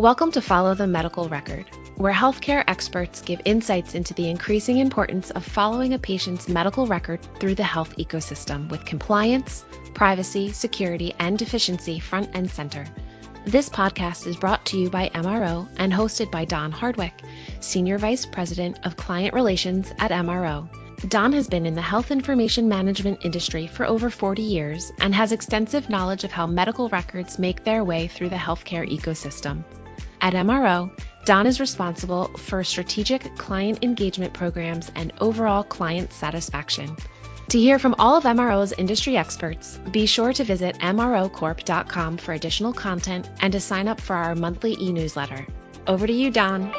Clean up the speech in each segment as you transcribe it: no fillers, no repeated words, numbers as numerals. Welcome to Follow the Medical Record, where healthcare experts give insights into the increasing importance of following a patient's medical record through the health ecosystem with compliance, privacy, security, and efficiency front and center. This podcast is brought to you by MRO and hosted by Don Hardwick, Senior Vice President of Client Relations at MRO. Don has been in the health information management industry for over 40 years and has extensive knowledge of how medical records make their way through the healthcare ecosystem. At MRO, Don is responsible for strategic client engagement programs and overall client satisfaction. To hear from all of MRO's industry experts, be sure to visit MROCorp.com for additional content and to sign up for our monthly e-newsletter. Over to you, Don.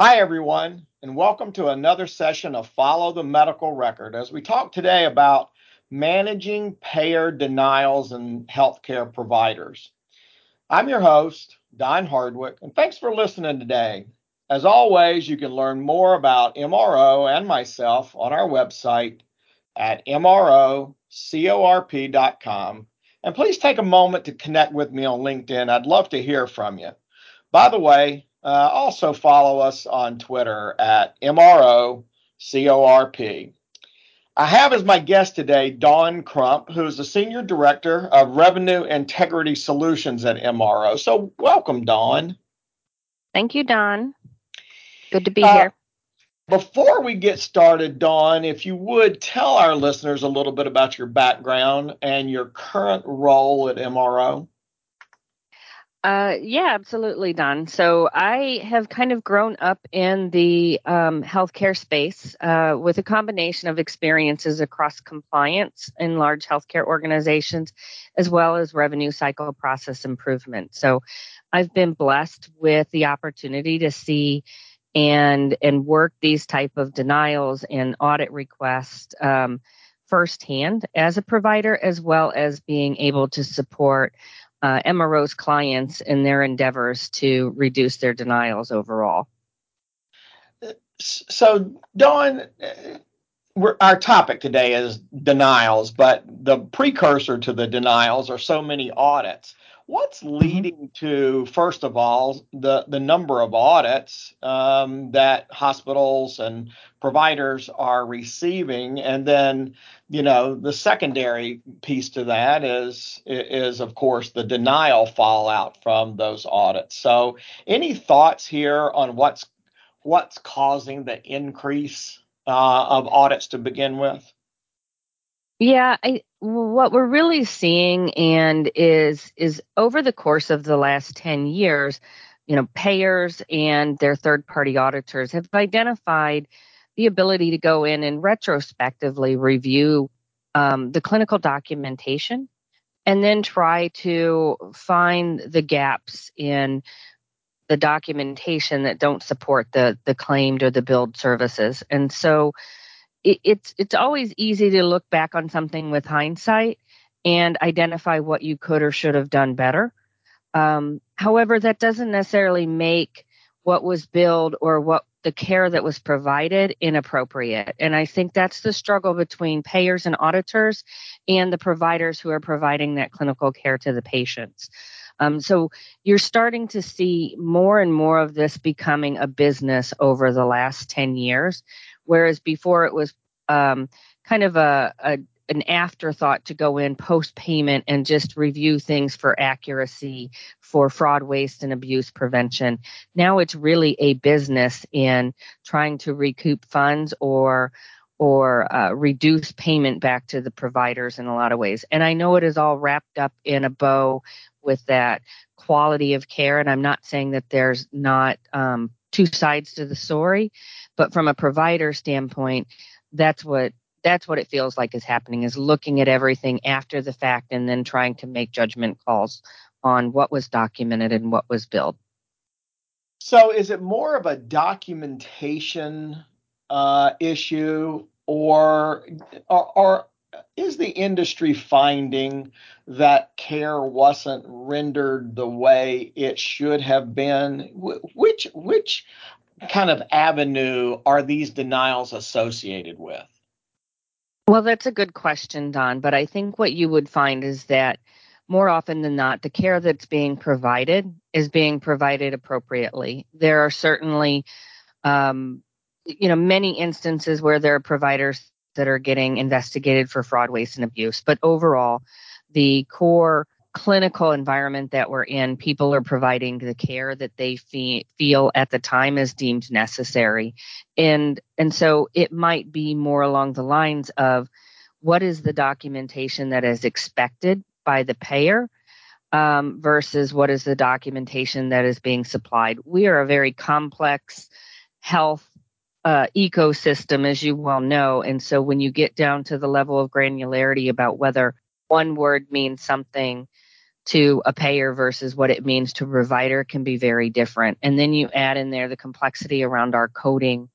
Hi, everyone, and welcome to another session of Follow the Medical Record as we talk today about managing payer denials in healthcare providers. I'm your host, Don Hardwick, and thanks for listening today. As always, you can learn more about MRO and myself on our website at MROCorp.com. And please take a moment to connect with me on LinkedIn. I'd love to hear from you. By the way, also follow us on Twitter at MROCorp. I have as my guest today Dawn Crump, who is the Senior Director of Revenue Integrity Solutions at MRO. So welcome, Dawn. Thank you, Dawn. Good to be here. Before we get started, Dawn, if you would tell our listeners a little bit about your background and your current role at MRO. Yeah, absolutely, Don. So I have kind of grown up in the healthcare space with a combination of experiences across compliance in large healthcare organizations, as well as revenue cycle process improvement. So I've been blessed with the opportunity to see and work these type of denials and audit requests firsthand as a provider, as well as being able to support MRO's clients in their endeavors to reduce their denials overall. So, Dawn, our topic today is denials, but the precursor to the denials are so many audits. What's leading to, first of all, the number of audits that hospitals and providers are receiving? And then, you know, the secondary piece to that is of course, the denial fallout from those audits. So any thoughts here on what's causing the increase of audits to begin with? Yeah, what we're really seeing is over the course of the last 10 years, you know, payers and their third-party auditors have identified the ability to go in and retrospectively review the clinical documentation and then try to find the gaps in the documentation that don't support the claimed or the billed services. And so it's always easy to look back on something with hindsight and identify what you could or should have done better. However, that doesn't necessarily make what was billed or what the care that was provided inappropriate. And I think that's the struggle between payers and auditors and the providers who are providing that clinical care to the patients. So you're starting to see more and more of this becoming a business over the last 10 years. Whereas before it was kind of an afterthought to go in post-payment and just review things for accuracy, for fraud, waste, and abuse prevention. Now it's really a business in trying to recoup funds or reduce payment back to the providers in a lot of ways. And I know it is all wrapped up in a bow with that quality of care. And I'm not saying that there's not two sides to the story, but from a provider standpoint, that's what it feels like is happening, is looking at everything after the fact and then trying to make judgment calls on what was documented and what was billed. So is it more of a documentation issue or is the industry finding that care wasn't rendered the way it should have been? Which kind of avenue are these denials associated with? Well, that's a good question, Don, but I think what you would find is that more often than not, the care that's being provided is being provided appropriately. There are certainly, many instances where there are providers that are getting investigated for fraud, waste, and abuse. But overall, the core clinical environment that we're in, people are providing the care that they feel at the time is deemed necessary. And so it might be more along the lines of what is the documentation that is expected by the payer versus what is the documentation that is being supplied. We are a very complex health ecosystem, as you well know. And so when you get down to the level of granularity about whether one word means something to a payer versus what it means to a provider can be very different. And then you add in there the complexity around our coding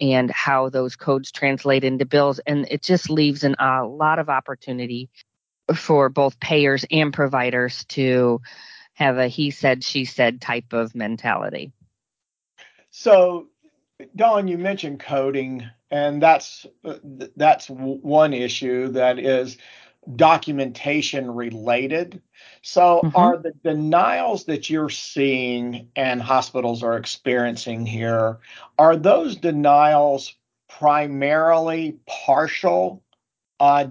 and how those codes translate into bills. And it just leaves a lot of opportunity for both payers and providers to have a he said, she said type of mentality. So, Dawn, you mentioned coding, and that's one issue that is documentation related. So are the denials that you're seeing and hospitals are experiencing here, are those denials primarily partial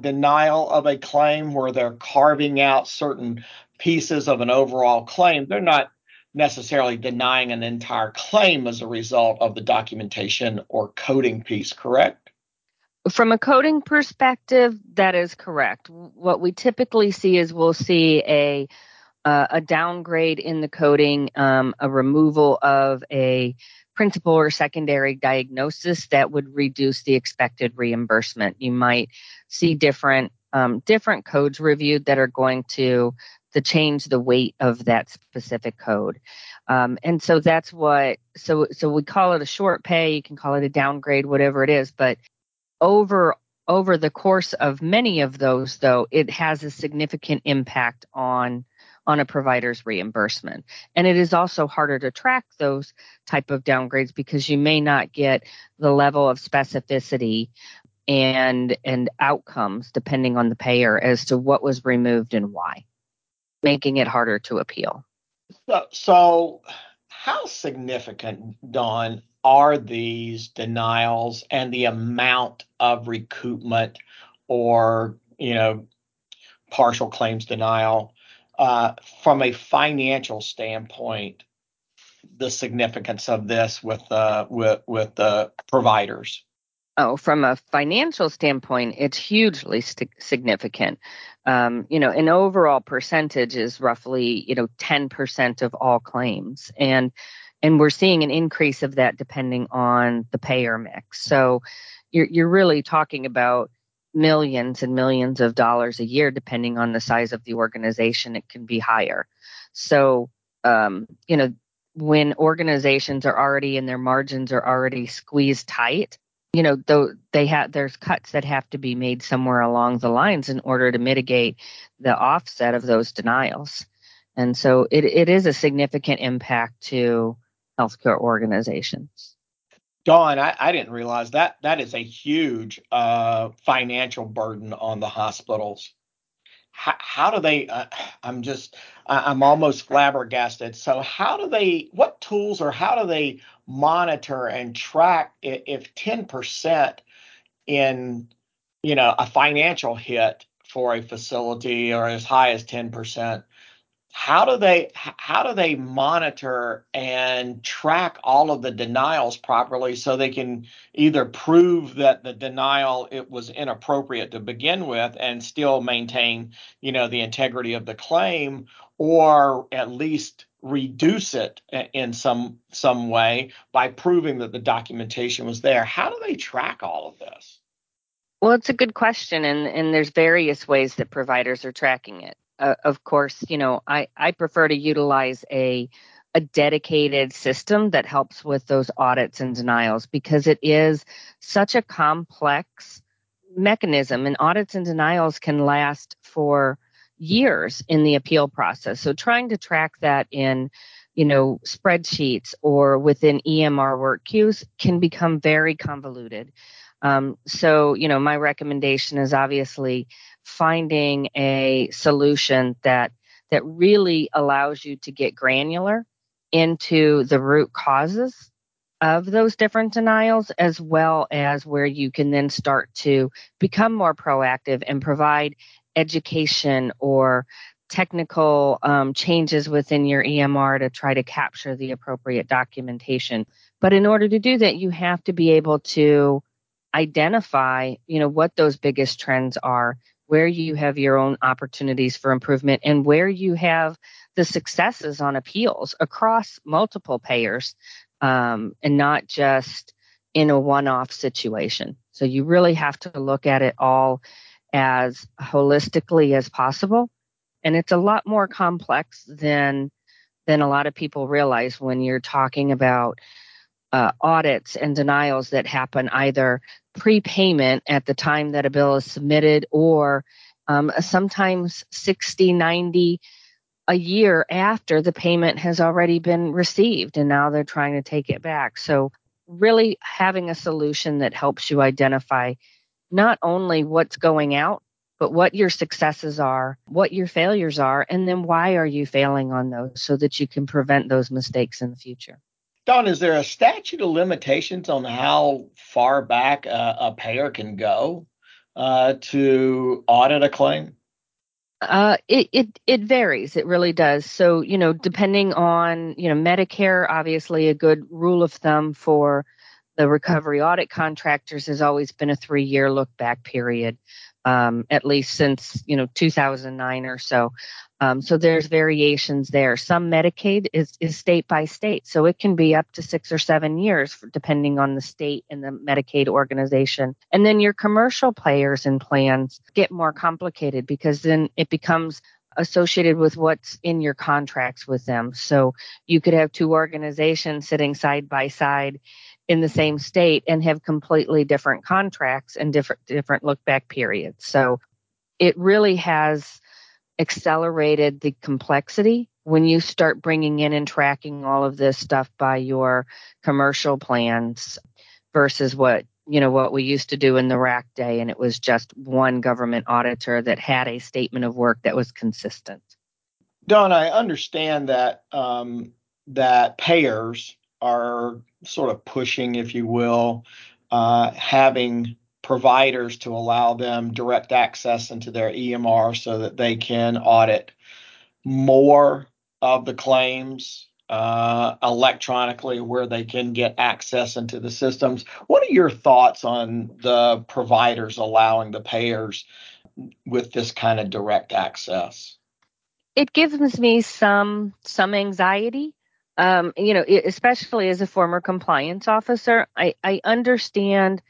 denial of a claim where they're carving out certain pieces of an overall claim? They're not necessarily denying an entire claim as a result of the documentation or coding piece, correct? From a coding perspective, that is correct. What we typically see is we'll see a downgrade in the coding, a removal of a principal or secondary diagnosis that would reduce the expected reimbursement. You might see different codes reviewed that are going to change the weight of that specific code. And so that's so we call it a short pay, you can call it a downgrade, whatever it is, but over the course of many of those, though, it has a significant impact on a provider's reimbursement. And it is also harder to track those type of downgrades because you may not get the level of specificity and outcomes depending on the payer as to what was removed and why, making it harder to appeal. So how significant, Dawn, are these denials and the amount of recoupment or, partial claims denial from a financial standpoint, the significance of this with the providers? Oh, from a financial standpoint, it's hugely significant. An overall percentage is roughly, 10% of all claims. And we're seeing an increase of that depending on the payer mix. So you're really talking about millions and millions of dollars a year, depending on the size of the organization, it can be higher. So, when organizations are already and their margins are already squeezed tight, though there's cuts that have to be made somewhere along the lines in order to mitigate the offset of those denials. And so it is a significant impact to healthcare organizations. Dawn, I didn't realize that is a huge financial burden on the hospitals. How do they, I'm almost flabbergasted. So what tools or how do they monitor and track if 10% in, a financial hit for a facility or as high as 10%? How do they monitor and track all of the denials properly so they can either prove that the denial it was inappropriate to begin with and still maintain, the integrity of the claim, or at least reduce it in some way by proving that the documentation was there? How do they track all of this? Well, it's a good question, and there's various ways that providers are tracking it. Of course, I prefer to utilize a dedicated system that helps with those audits and denials because it is such a complex mechanism, and audits and denials can last for years in the appeal process. So trying to track that in, spreadsheets or within EMR work queues can become very convoluted. My recommendation is obviously finding a solution that that really allows you to get granular into the root causes of those different denials, as well as where you can then start to become more proactive and provide education or technical changes within your EMR to try to capture the appropriate documentation. But in order to do that, you have to be able to identify, what those biggest trends are, where you have your own opportunities for improvement, and where you have the successes on appeals across multiple payers, and not just in a one-off situation. So you really have to look at it all as holistically as possible. And it's a lot more complex than a lot of people realize when you're talking about audits and denials that happen either prepayment at the time that a bill is submitted, or sometimes 60, 90, a year after the payment has already been received, and now they're trying to take it back. So really having a solution that helps you identify not only what's going out, but what your successes are, what your failures are, and then why are you failing on those, so that you can prevent those mistakes in the future. Don, is there a statute of limitations on how far back a payer can go to audit a claim? It varies. It really does. So, depending on, Medicare, obviously a good rule of thumb for the recovery audit contractors has always been a 3-year look back period, at least since, 2009 or so. So there's variations there. Some Medicaid is state by state, so it can be up to 6 or 7 years, depending on the state and the Medicaid organization. And then your commercial players and plans get more complicated, because then it becomes associated with what's in your contracts with them. So you could have two organizations sitting side by side in the same state and have completely different contracts and different look back periods. So it really has accelerated the complexity when you start bringing in and tracking all of this stuff by your commercial plans versus what we used to do in the RAC day. And it was just one government auditor that had a statement of work that was consistent. Don, I understand that that payers are sort of pushing, if you will, having providers to allow them direct access into their EMR so that they can audit more of the claims electronically, where they can get access into the systems. What are your thoughts on the providers allowing the payers with this kind of direct access? It gives me some anxiety, especially as a former compliance officer. I understand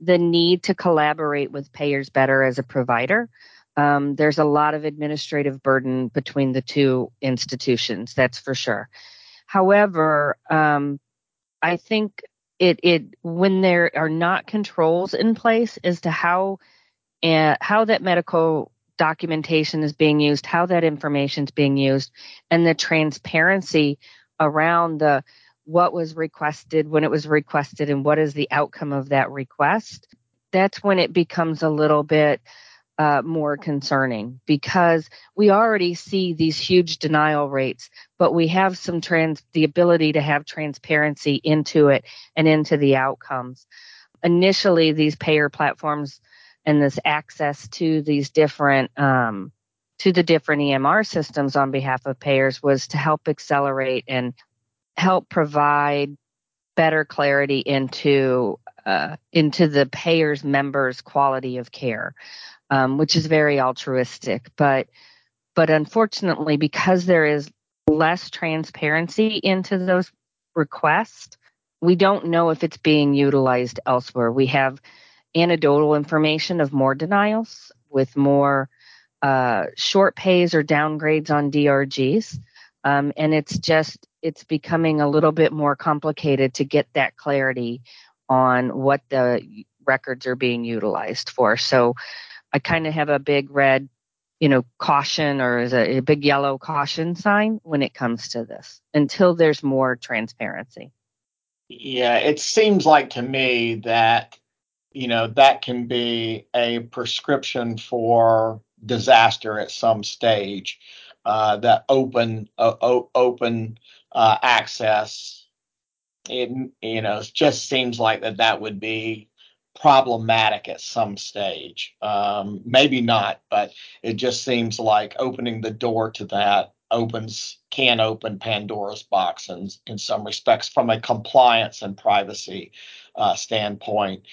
the need to collaborate with payers better as a provider. There's a lot of administrative burden between the two institutions, that's for sure. However, I think it when there are not controls in place as to how that medical documentation is being used, how that information is being used, and the transparency around what was requested, when it was requested, and what is the outcome of that request, that's when it becomes a little bit more concerning, because we already see these huge denial rates, but we have the ability to have transparency into it and into the outcomes. Initially, these payer platforms and this access to these different to the different EMR systems on behalf of payers was to help accelerate and help provide better clarity into the payer's members' quality of care, which is very altruistic. But unfortunately, because there is less transparency into those requests, we don't know if it's being utilized elsewhere. We have anecdotal information of more denials with more short pays or downgrades on DRGs. And it's becoming a little bit more complicated to get that clarity on what the records are being utilized for. So I kind of have a big red, caution, or is a big yellow caution sign when it comes to this until there's more transparency. Yeah, it seems like to me that, that can be a prescription for disaster at some stage. that open access. It just seems like that would be problematic at some stage. Maybe not, but it just seems like opening the door to that can open Pandora's box in some respects from a compliance and privacy standpoint.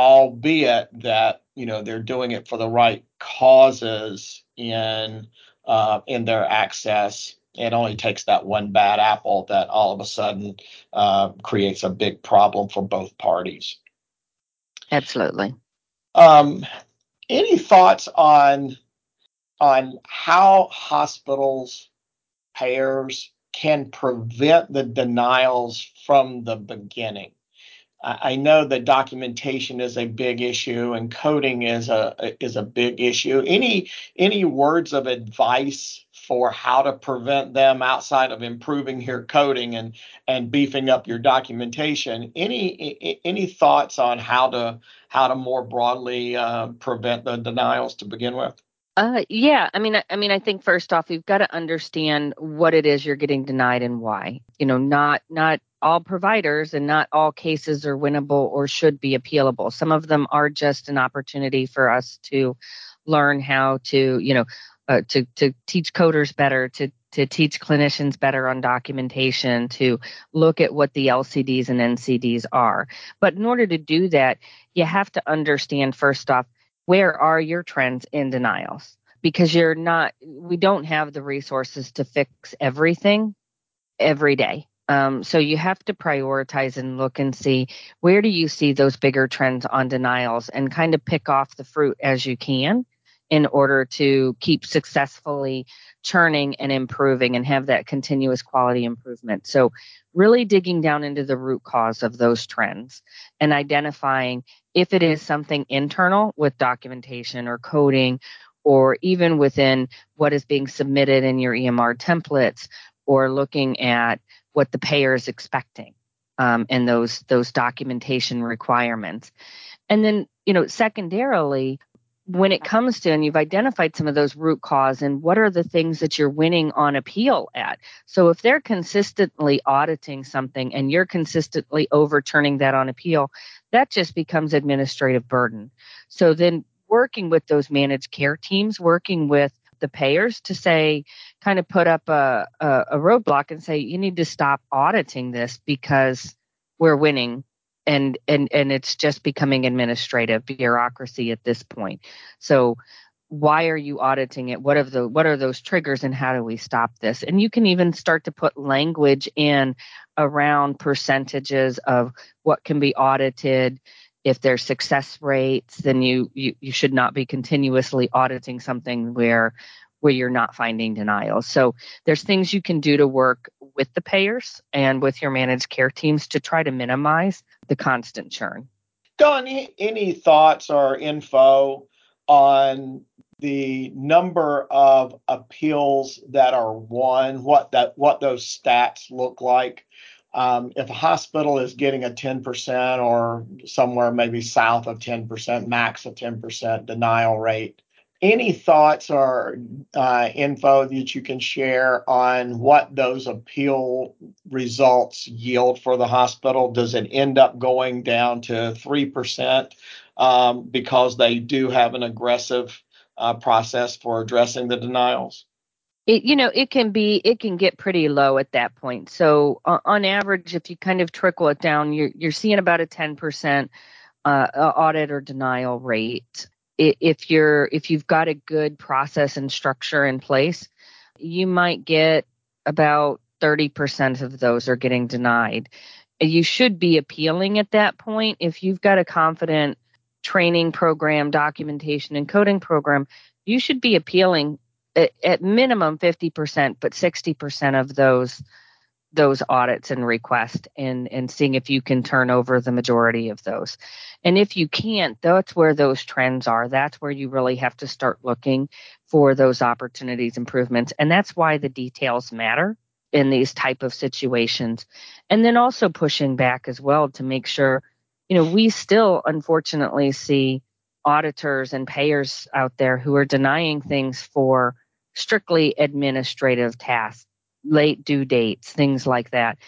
Albeit that they're doing it for the right causes in their access. It only takes that one bad apple that all of a sudden creates a big problem for both parties. Absolutely. Any thoughts on how hospitals, payers can prevent the denials from the beginning? I know that documentation is a big issue and coding is a big issue. Any words of advice for how to prevent them outside of improving your coding and beefing up your documentation? Any thoughts on how to more broadly prevent the denials to begin with? Yeah. I mean, I think first off, you've got to understand what it is you're getting denied and why. Not all providers and not all cases are winnable or should be appealable. Some of them are just an opportunity for us to learn how to, to teach coders better, to teach clinicians better on documentation, to look at what the LCDs and NCDs are. But in order to do that, you have to understand first off, where are your trends in denials? Because we don't have the resources to fix everything every day. So you have to prioritize and look and see, where do you see those bigger trends on denials, and kind of pick off the fruit as you can in order to keep successfully churning and improving and have that continuous quality improvement. So really digging down into the root cause of those trends and identifying if it is something internal with documentation or coding, or even within what is being submitted in your EMR templates, or looking at what the payer is expecting and those documentation requirements. And then, secondarily, when it comes to, and you've identified some of those root cause, and what are the things that you're winning on appeal at? So if they're consistently auditing something and you're consistently overturning that on appeal, that just becomes administrative burden. So then working with those managed care teams, working with the payers to say, kind of put up a roadblock and say, you need to stop auditing this because we're winning. And it's just becoming administrative bureaucracy at this point. So why are you auditing it? What are those triggers, and how do we stop this? And you can even start to put language in around percentages of what can be audited. If there's success rates, then you should not be continuously auditing something where you're not finding denials. So there's things you can do to work with the payers and with your managed care teams to try to minimize the constant churn. Don, any thoughts or info on the number of appeals that are won, what those stats look like? If a hospital is getting a 10% or somewhere maybe south of 10%, max of 10% denial rate, any thoughts or info that you can share on what those appeal results yield for the hospital? Does it end up going down to 3% because they do have an aggressive process for addressing the denials? It can get pretty low at that point. So on average, if you kind of trickle it down, you're seeing about a 10% audit or denial rate. If you've got a good process and structure in place, you might get about 30% of those are getting denied. You should be appealing at that point. If you've got a confident training program, documentation and coding program, you should be appealing at minimum 50%, but 60% of those audits and requests, and seeing if you can turn over the majority of those. And if you can't, that's where those trends are. That's where you really have to start looking for those opportunities, improvements. And that's why the details matter in these type of situations. And then also pushing back as well to make sure, we still unfortunately see auditors and payers out there who are denying things for strictly administrative tasks, late due dates, things like that.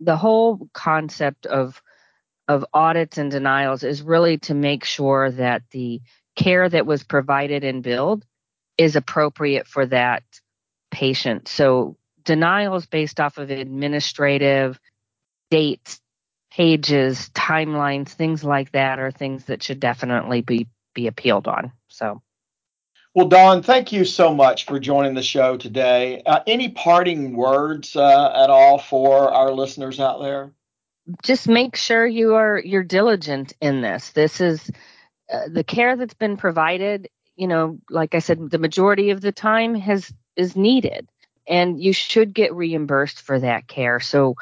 The whole concept of audits and denials is really to make sure that the care that was provided and billed is appropriate for that patient. So denials based off of administrative dates, pages, timelines, things like that are things that should definitely be appealed on. So, well, Dawn, thank you so much for joining the show today. Any parting words at all for our listeners out there? Just make sure you're diligent in this. This is the care that's been provided. You know, like I said, the majority of the time is needed, and you should get reimbursed for that care. So,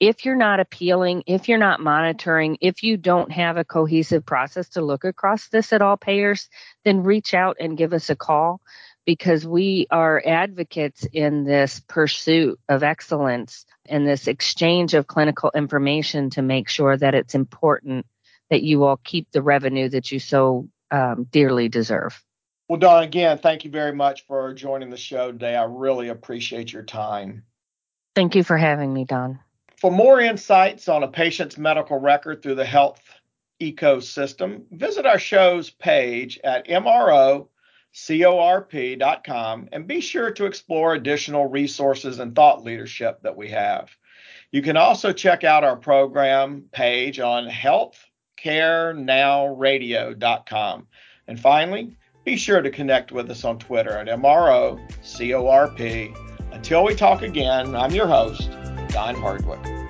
if you're not appealing, if you're not monitoring, if you don't have a cohesive process to look across this at all payers, then reach out and give us a call, because we are advocates in this pursuit of excellence and this exchange of clinical information to make sure that it's important that you all keep the revenue that you so dearly deserve. Well, Dawn, again, thank you very much for joining the show today. I really appreciate your time. Thank you for having me, Don. For more insights on a patient's medical record through the health ecosystem, visit our show's page at MROCorp.com and be sure to explore additional resources and thought leadership that we have. You can also check out our program page on HealthCareNowRadio.com. And finally, be sure to connect with us on Twitter at MROCorp. Until we talk again, I'm your host, Don Hardwick.